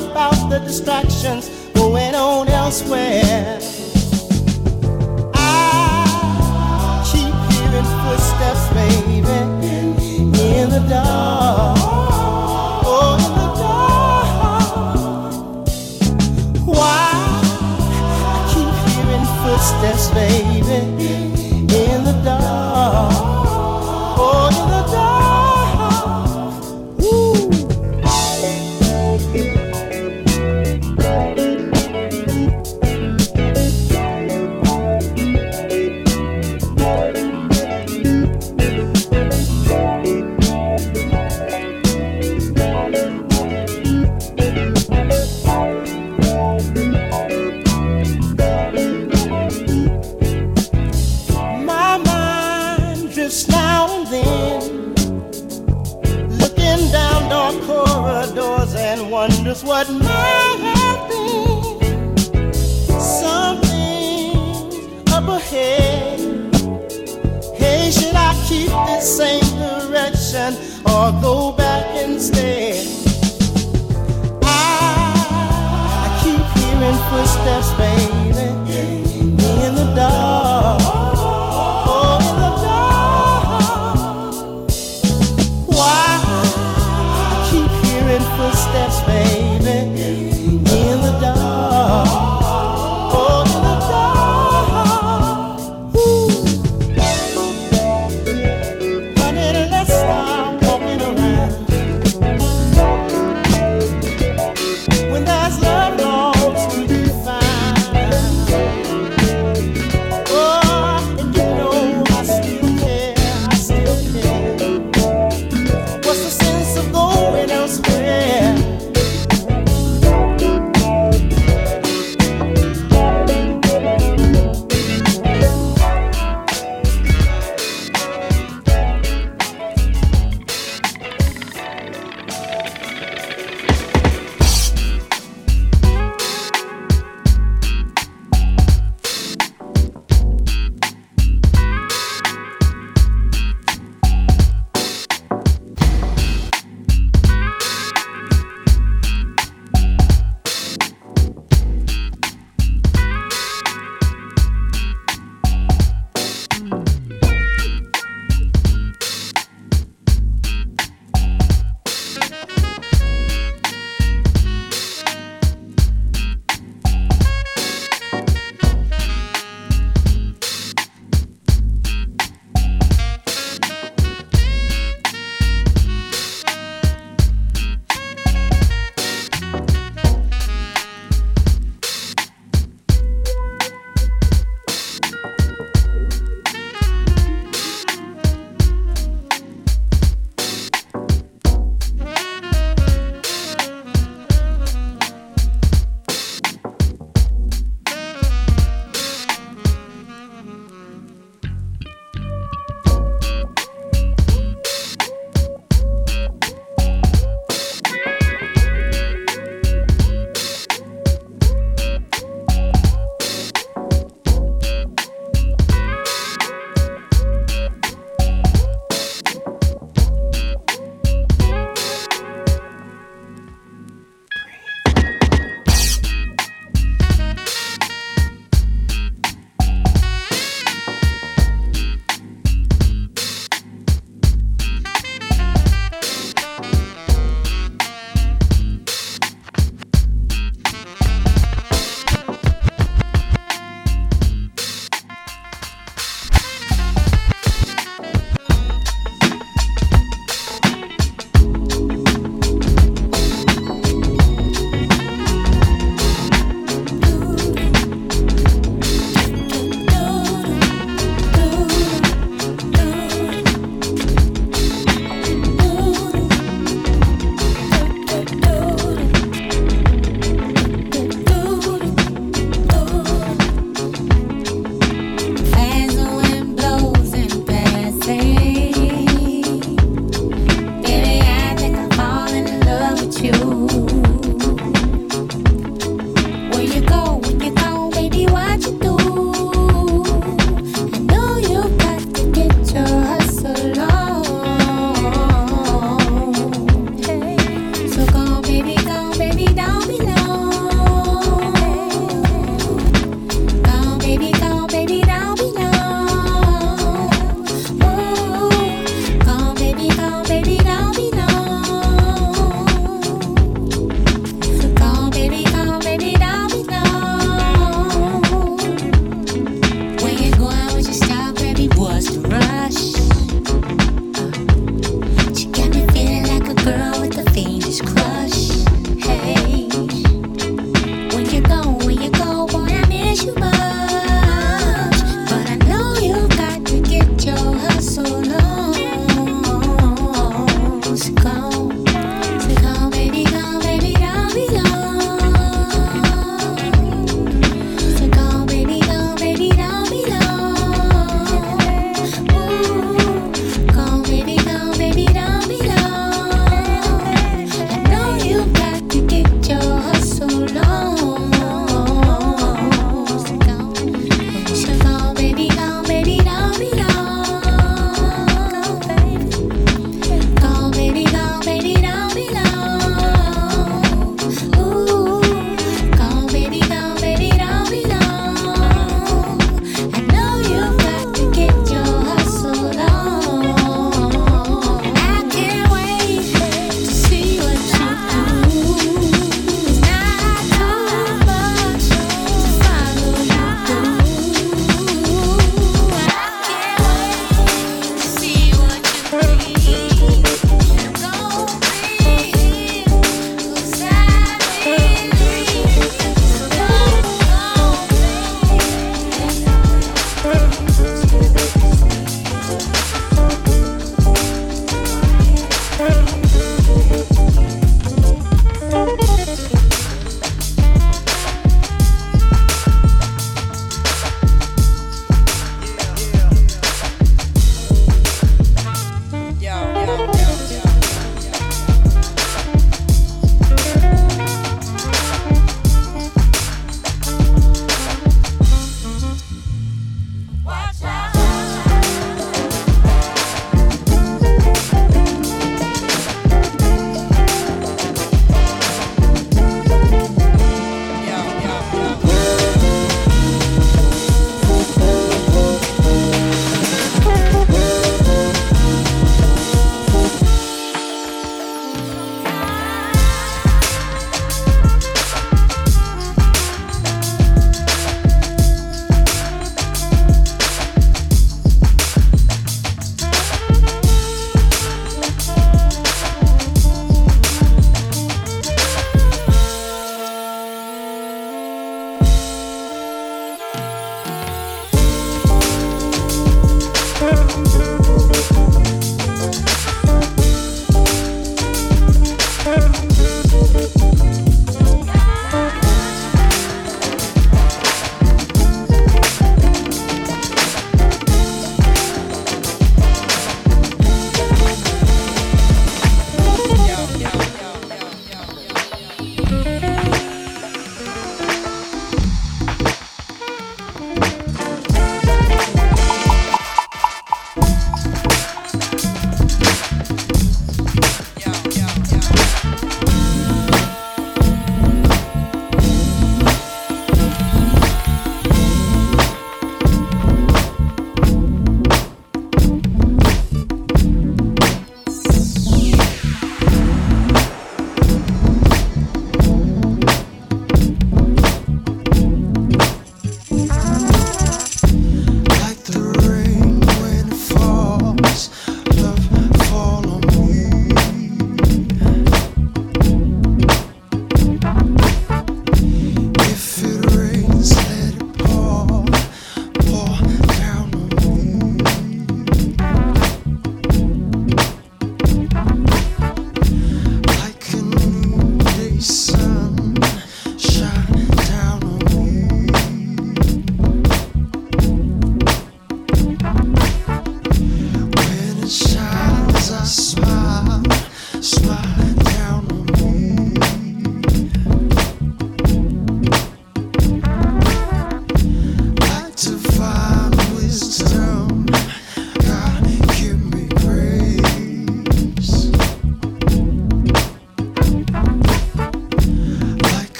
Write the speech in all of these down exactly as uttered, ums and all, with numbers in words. out about the distractions going on elsewhere. I keep hearing footsteps, baby, in the dark. Oh, in the dark. Why? I keep hearing footsteps, baby, in the dark. Oh, in the dark. Wonders what might have been. Something's up ahead. Hey, should I keep this same direction or go back instead? I keep hearing footsteps, baby, in the dark. Oh, in the dark. Why? I keep hearing footsteps, baby.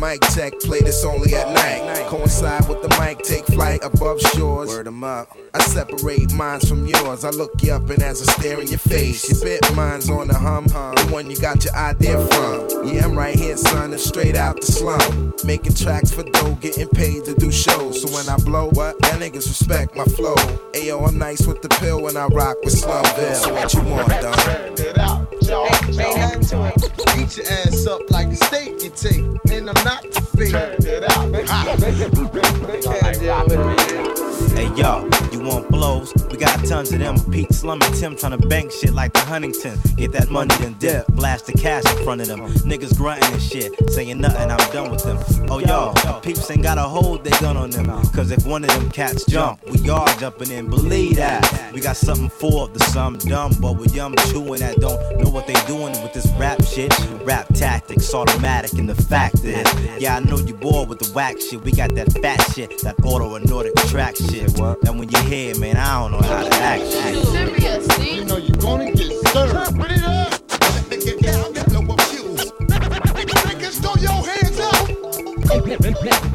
Mic check, play this only at night. Coincide with the mic, take flight above shores. Word 'em up. I separate minds from yours. I look you up and as I stare in your face, your bit mine's on the hum, the one you got your idea from. Yeah, I'm right here, son, and straight out the slum. Making tracks for dough, getting paid to do shows. So when I blow, what? That niggas respect my flow. Ayo, I'm nice with the pill when I rock with Slumville. So what you want, dog? Turn it out, y'all. Eat your ass up like a steak you take. And I'm not to fake. Turn it out, make it. Hey, y'all, you want blows? We got tons of them. Pete Slum and Tim trying to bank shit like the Huntington. Get that money and dip. Blast the cash in front of them. Niggas grunting and shit. Saying nothing, I'm done with them. Oh, y'all, peeps ain't got a hold they gun on them. Cause if one of them cats jump, we all jumping in. Believe that. We got something for the some dumb, but we yum chewing that don't know what they doing with this rap shit. Rap tactics, automatic, and the fact is, yeah, I know you bored with the whack shit. We got that fat shit, that auto-anotic track shit. And when you hear it, man, I don't know how to act shit. Serious, see? You know you're gonna get served. Put it up. Get down, get no abuse. Niggas, throw your hands up.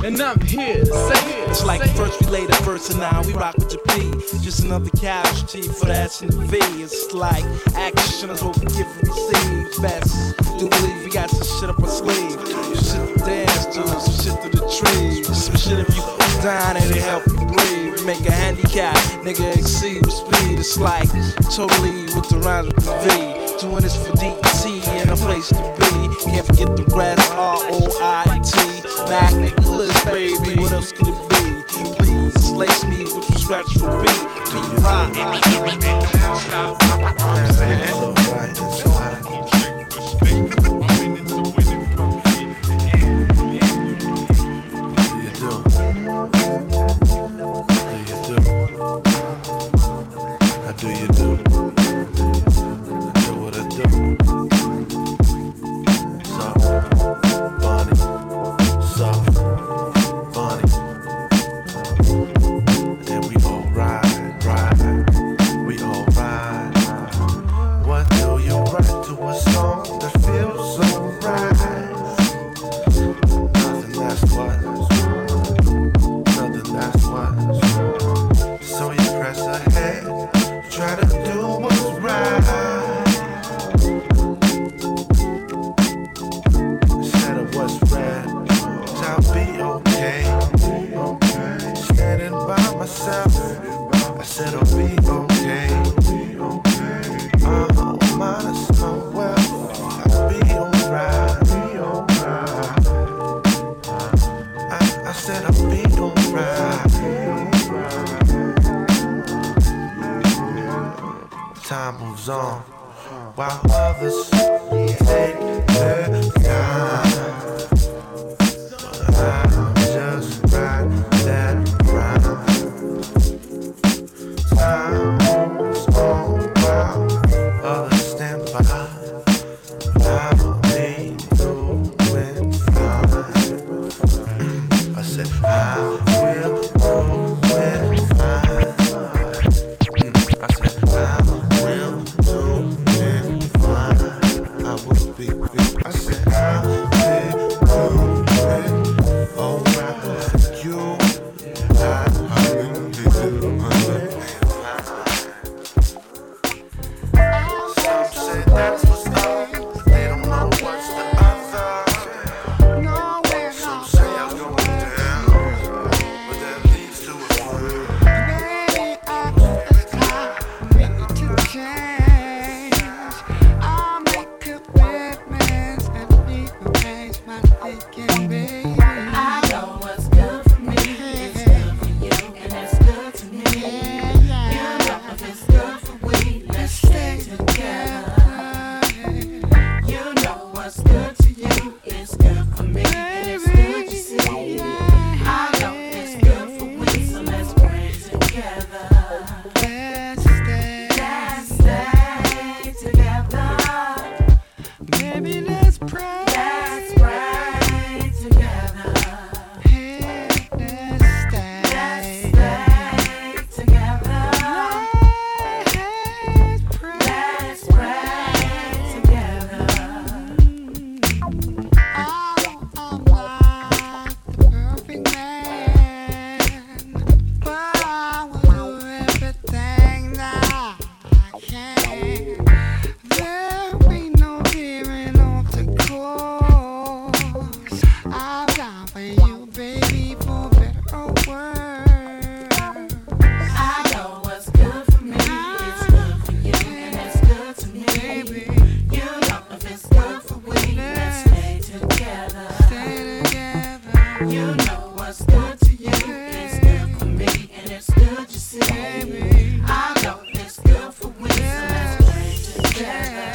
And I'm here, say it. It's like first we lay the first and now we rock with your P. Just another casualty for the S and the V. It's like action is what we give and receive. Best do believe we got some shit up our sleeve. Some shit to dance to, some shit through the trees. Some shit if you down and it help you breathe. Make a handicap, nigga exceed with speed. It's like totally with the rhymes with the V. Doing this for D T and a place to be. Can't forget the rest, R O I T. Back list, baby, what else could it be? Please lace me with the scratch for beat. Do you rock? I'm saying it's alright, do you do? Do what I do. Soft, funny, soft, funny. And we all ride, ride, we all ride. What do you write to a song that feels so right? Nothing lasts what? Nothing lasts what? So you press ahead. Try to do what's right instead of what's red. I'll be okay. Standing by myself, I said I'll be okay. I'm modest, I'm well. I'll be alright. I, I said I'll be alright. Time moves on, while others take their time. I just ride that rhyme. Time moves on, while others stand by. I'll be doing fine. I said I will go with fine. I said, I see. I know it's good for women. Yeah. Let's play together.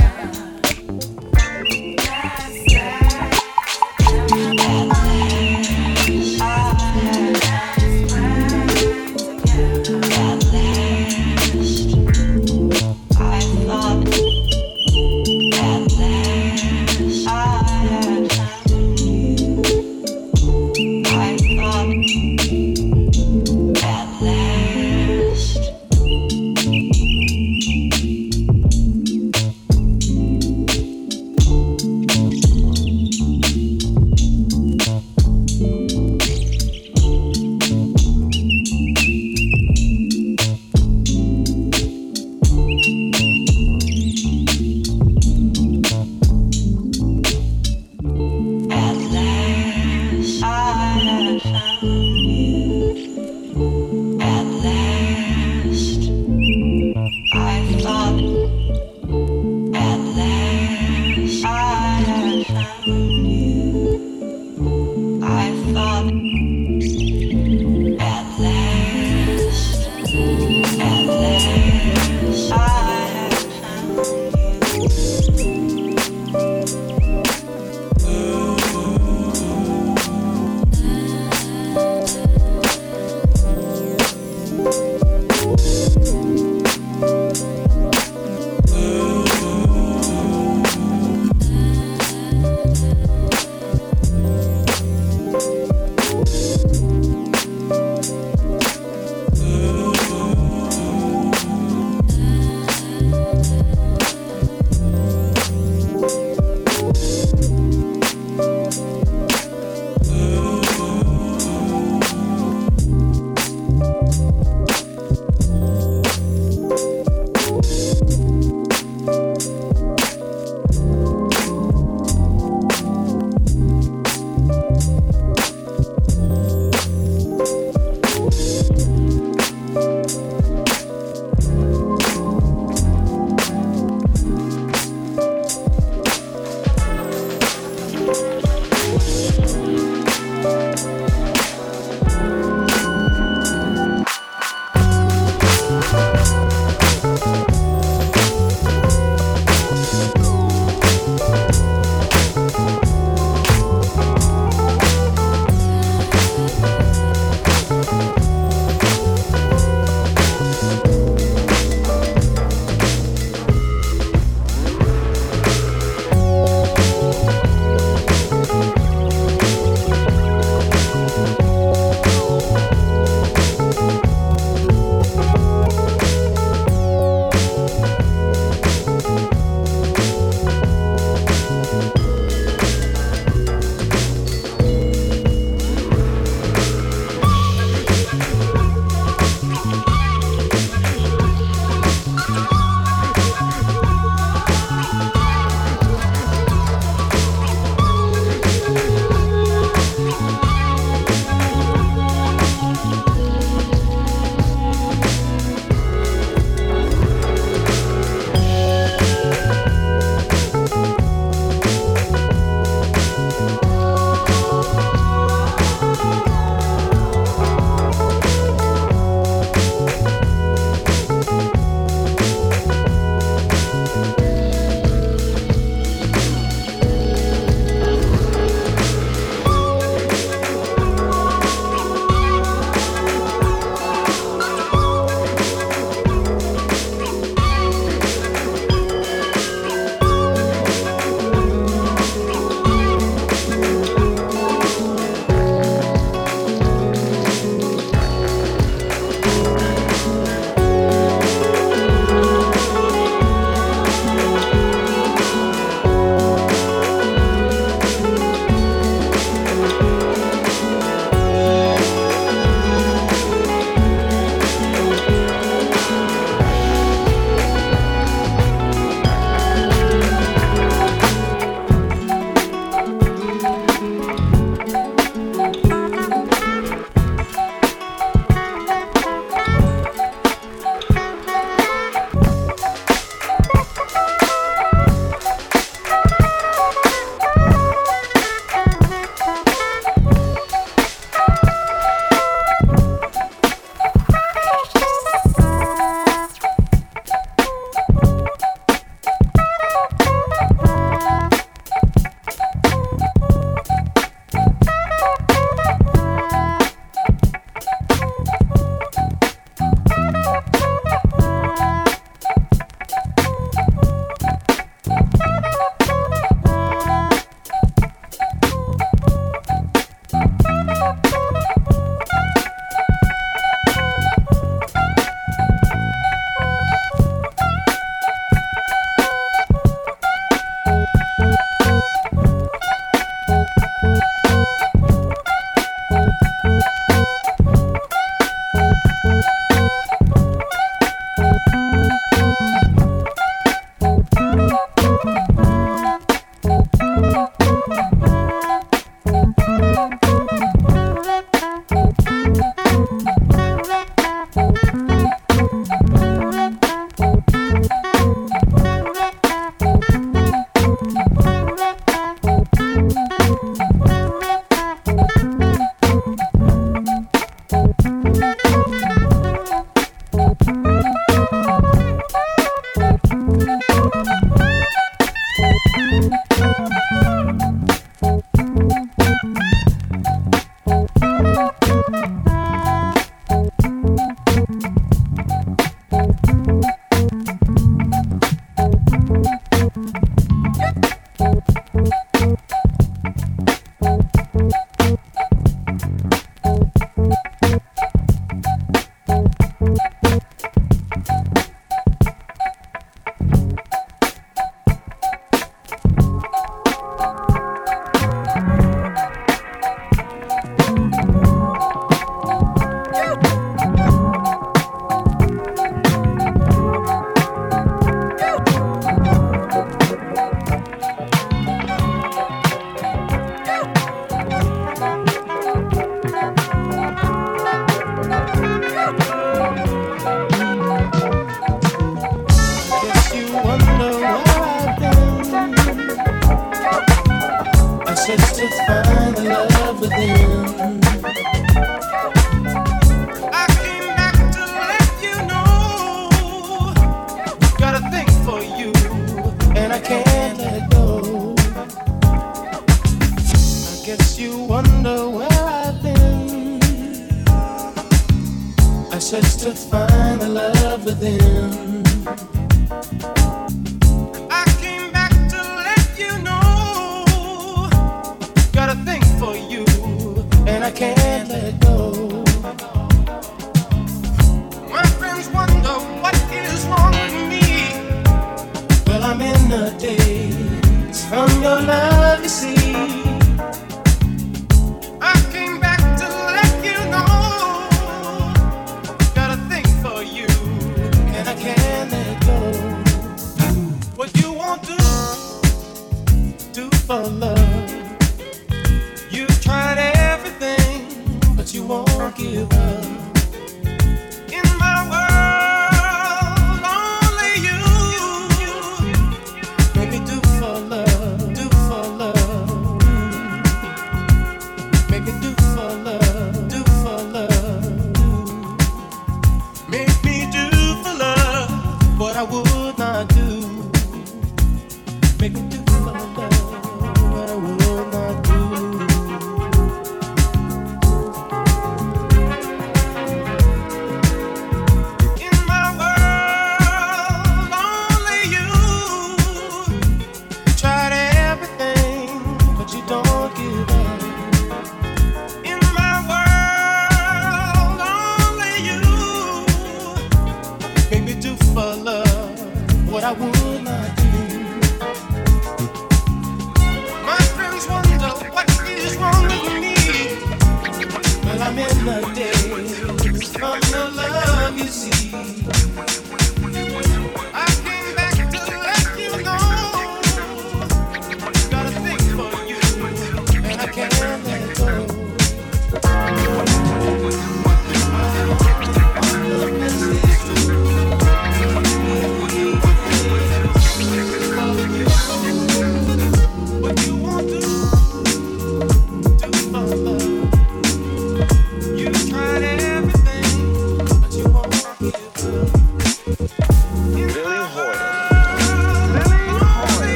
I would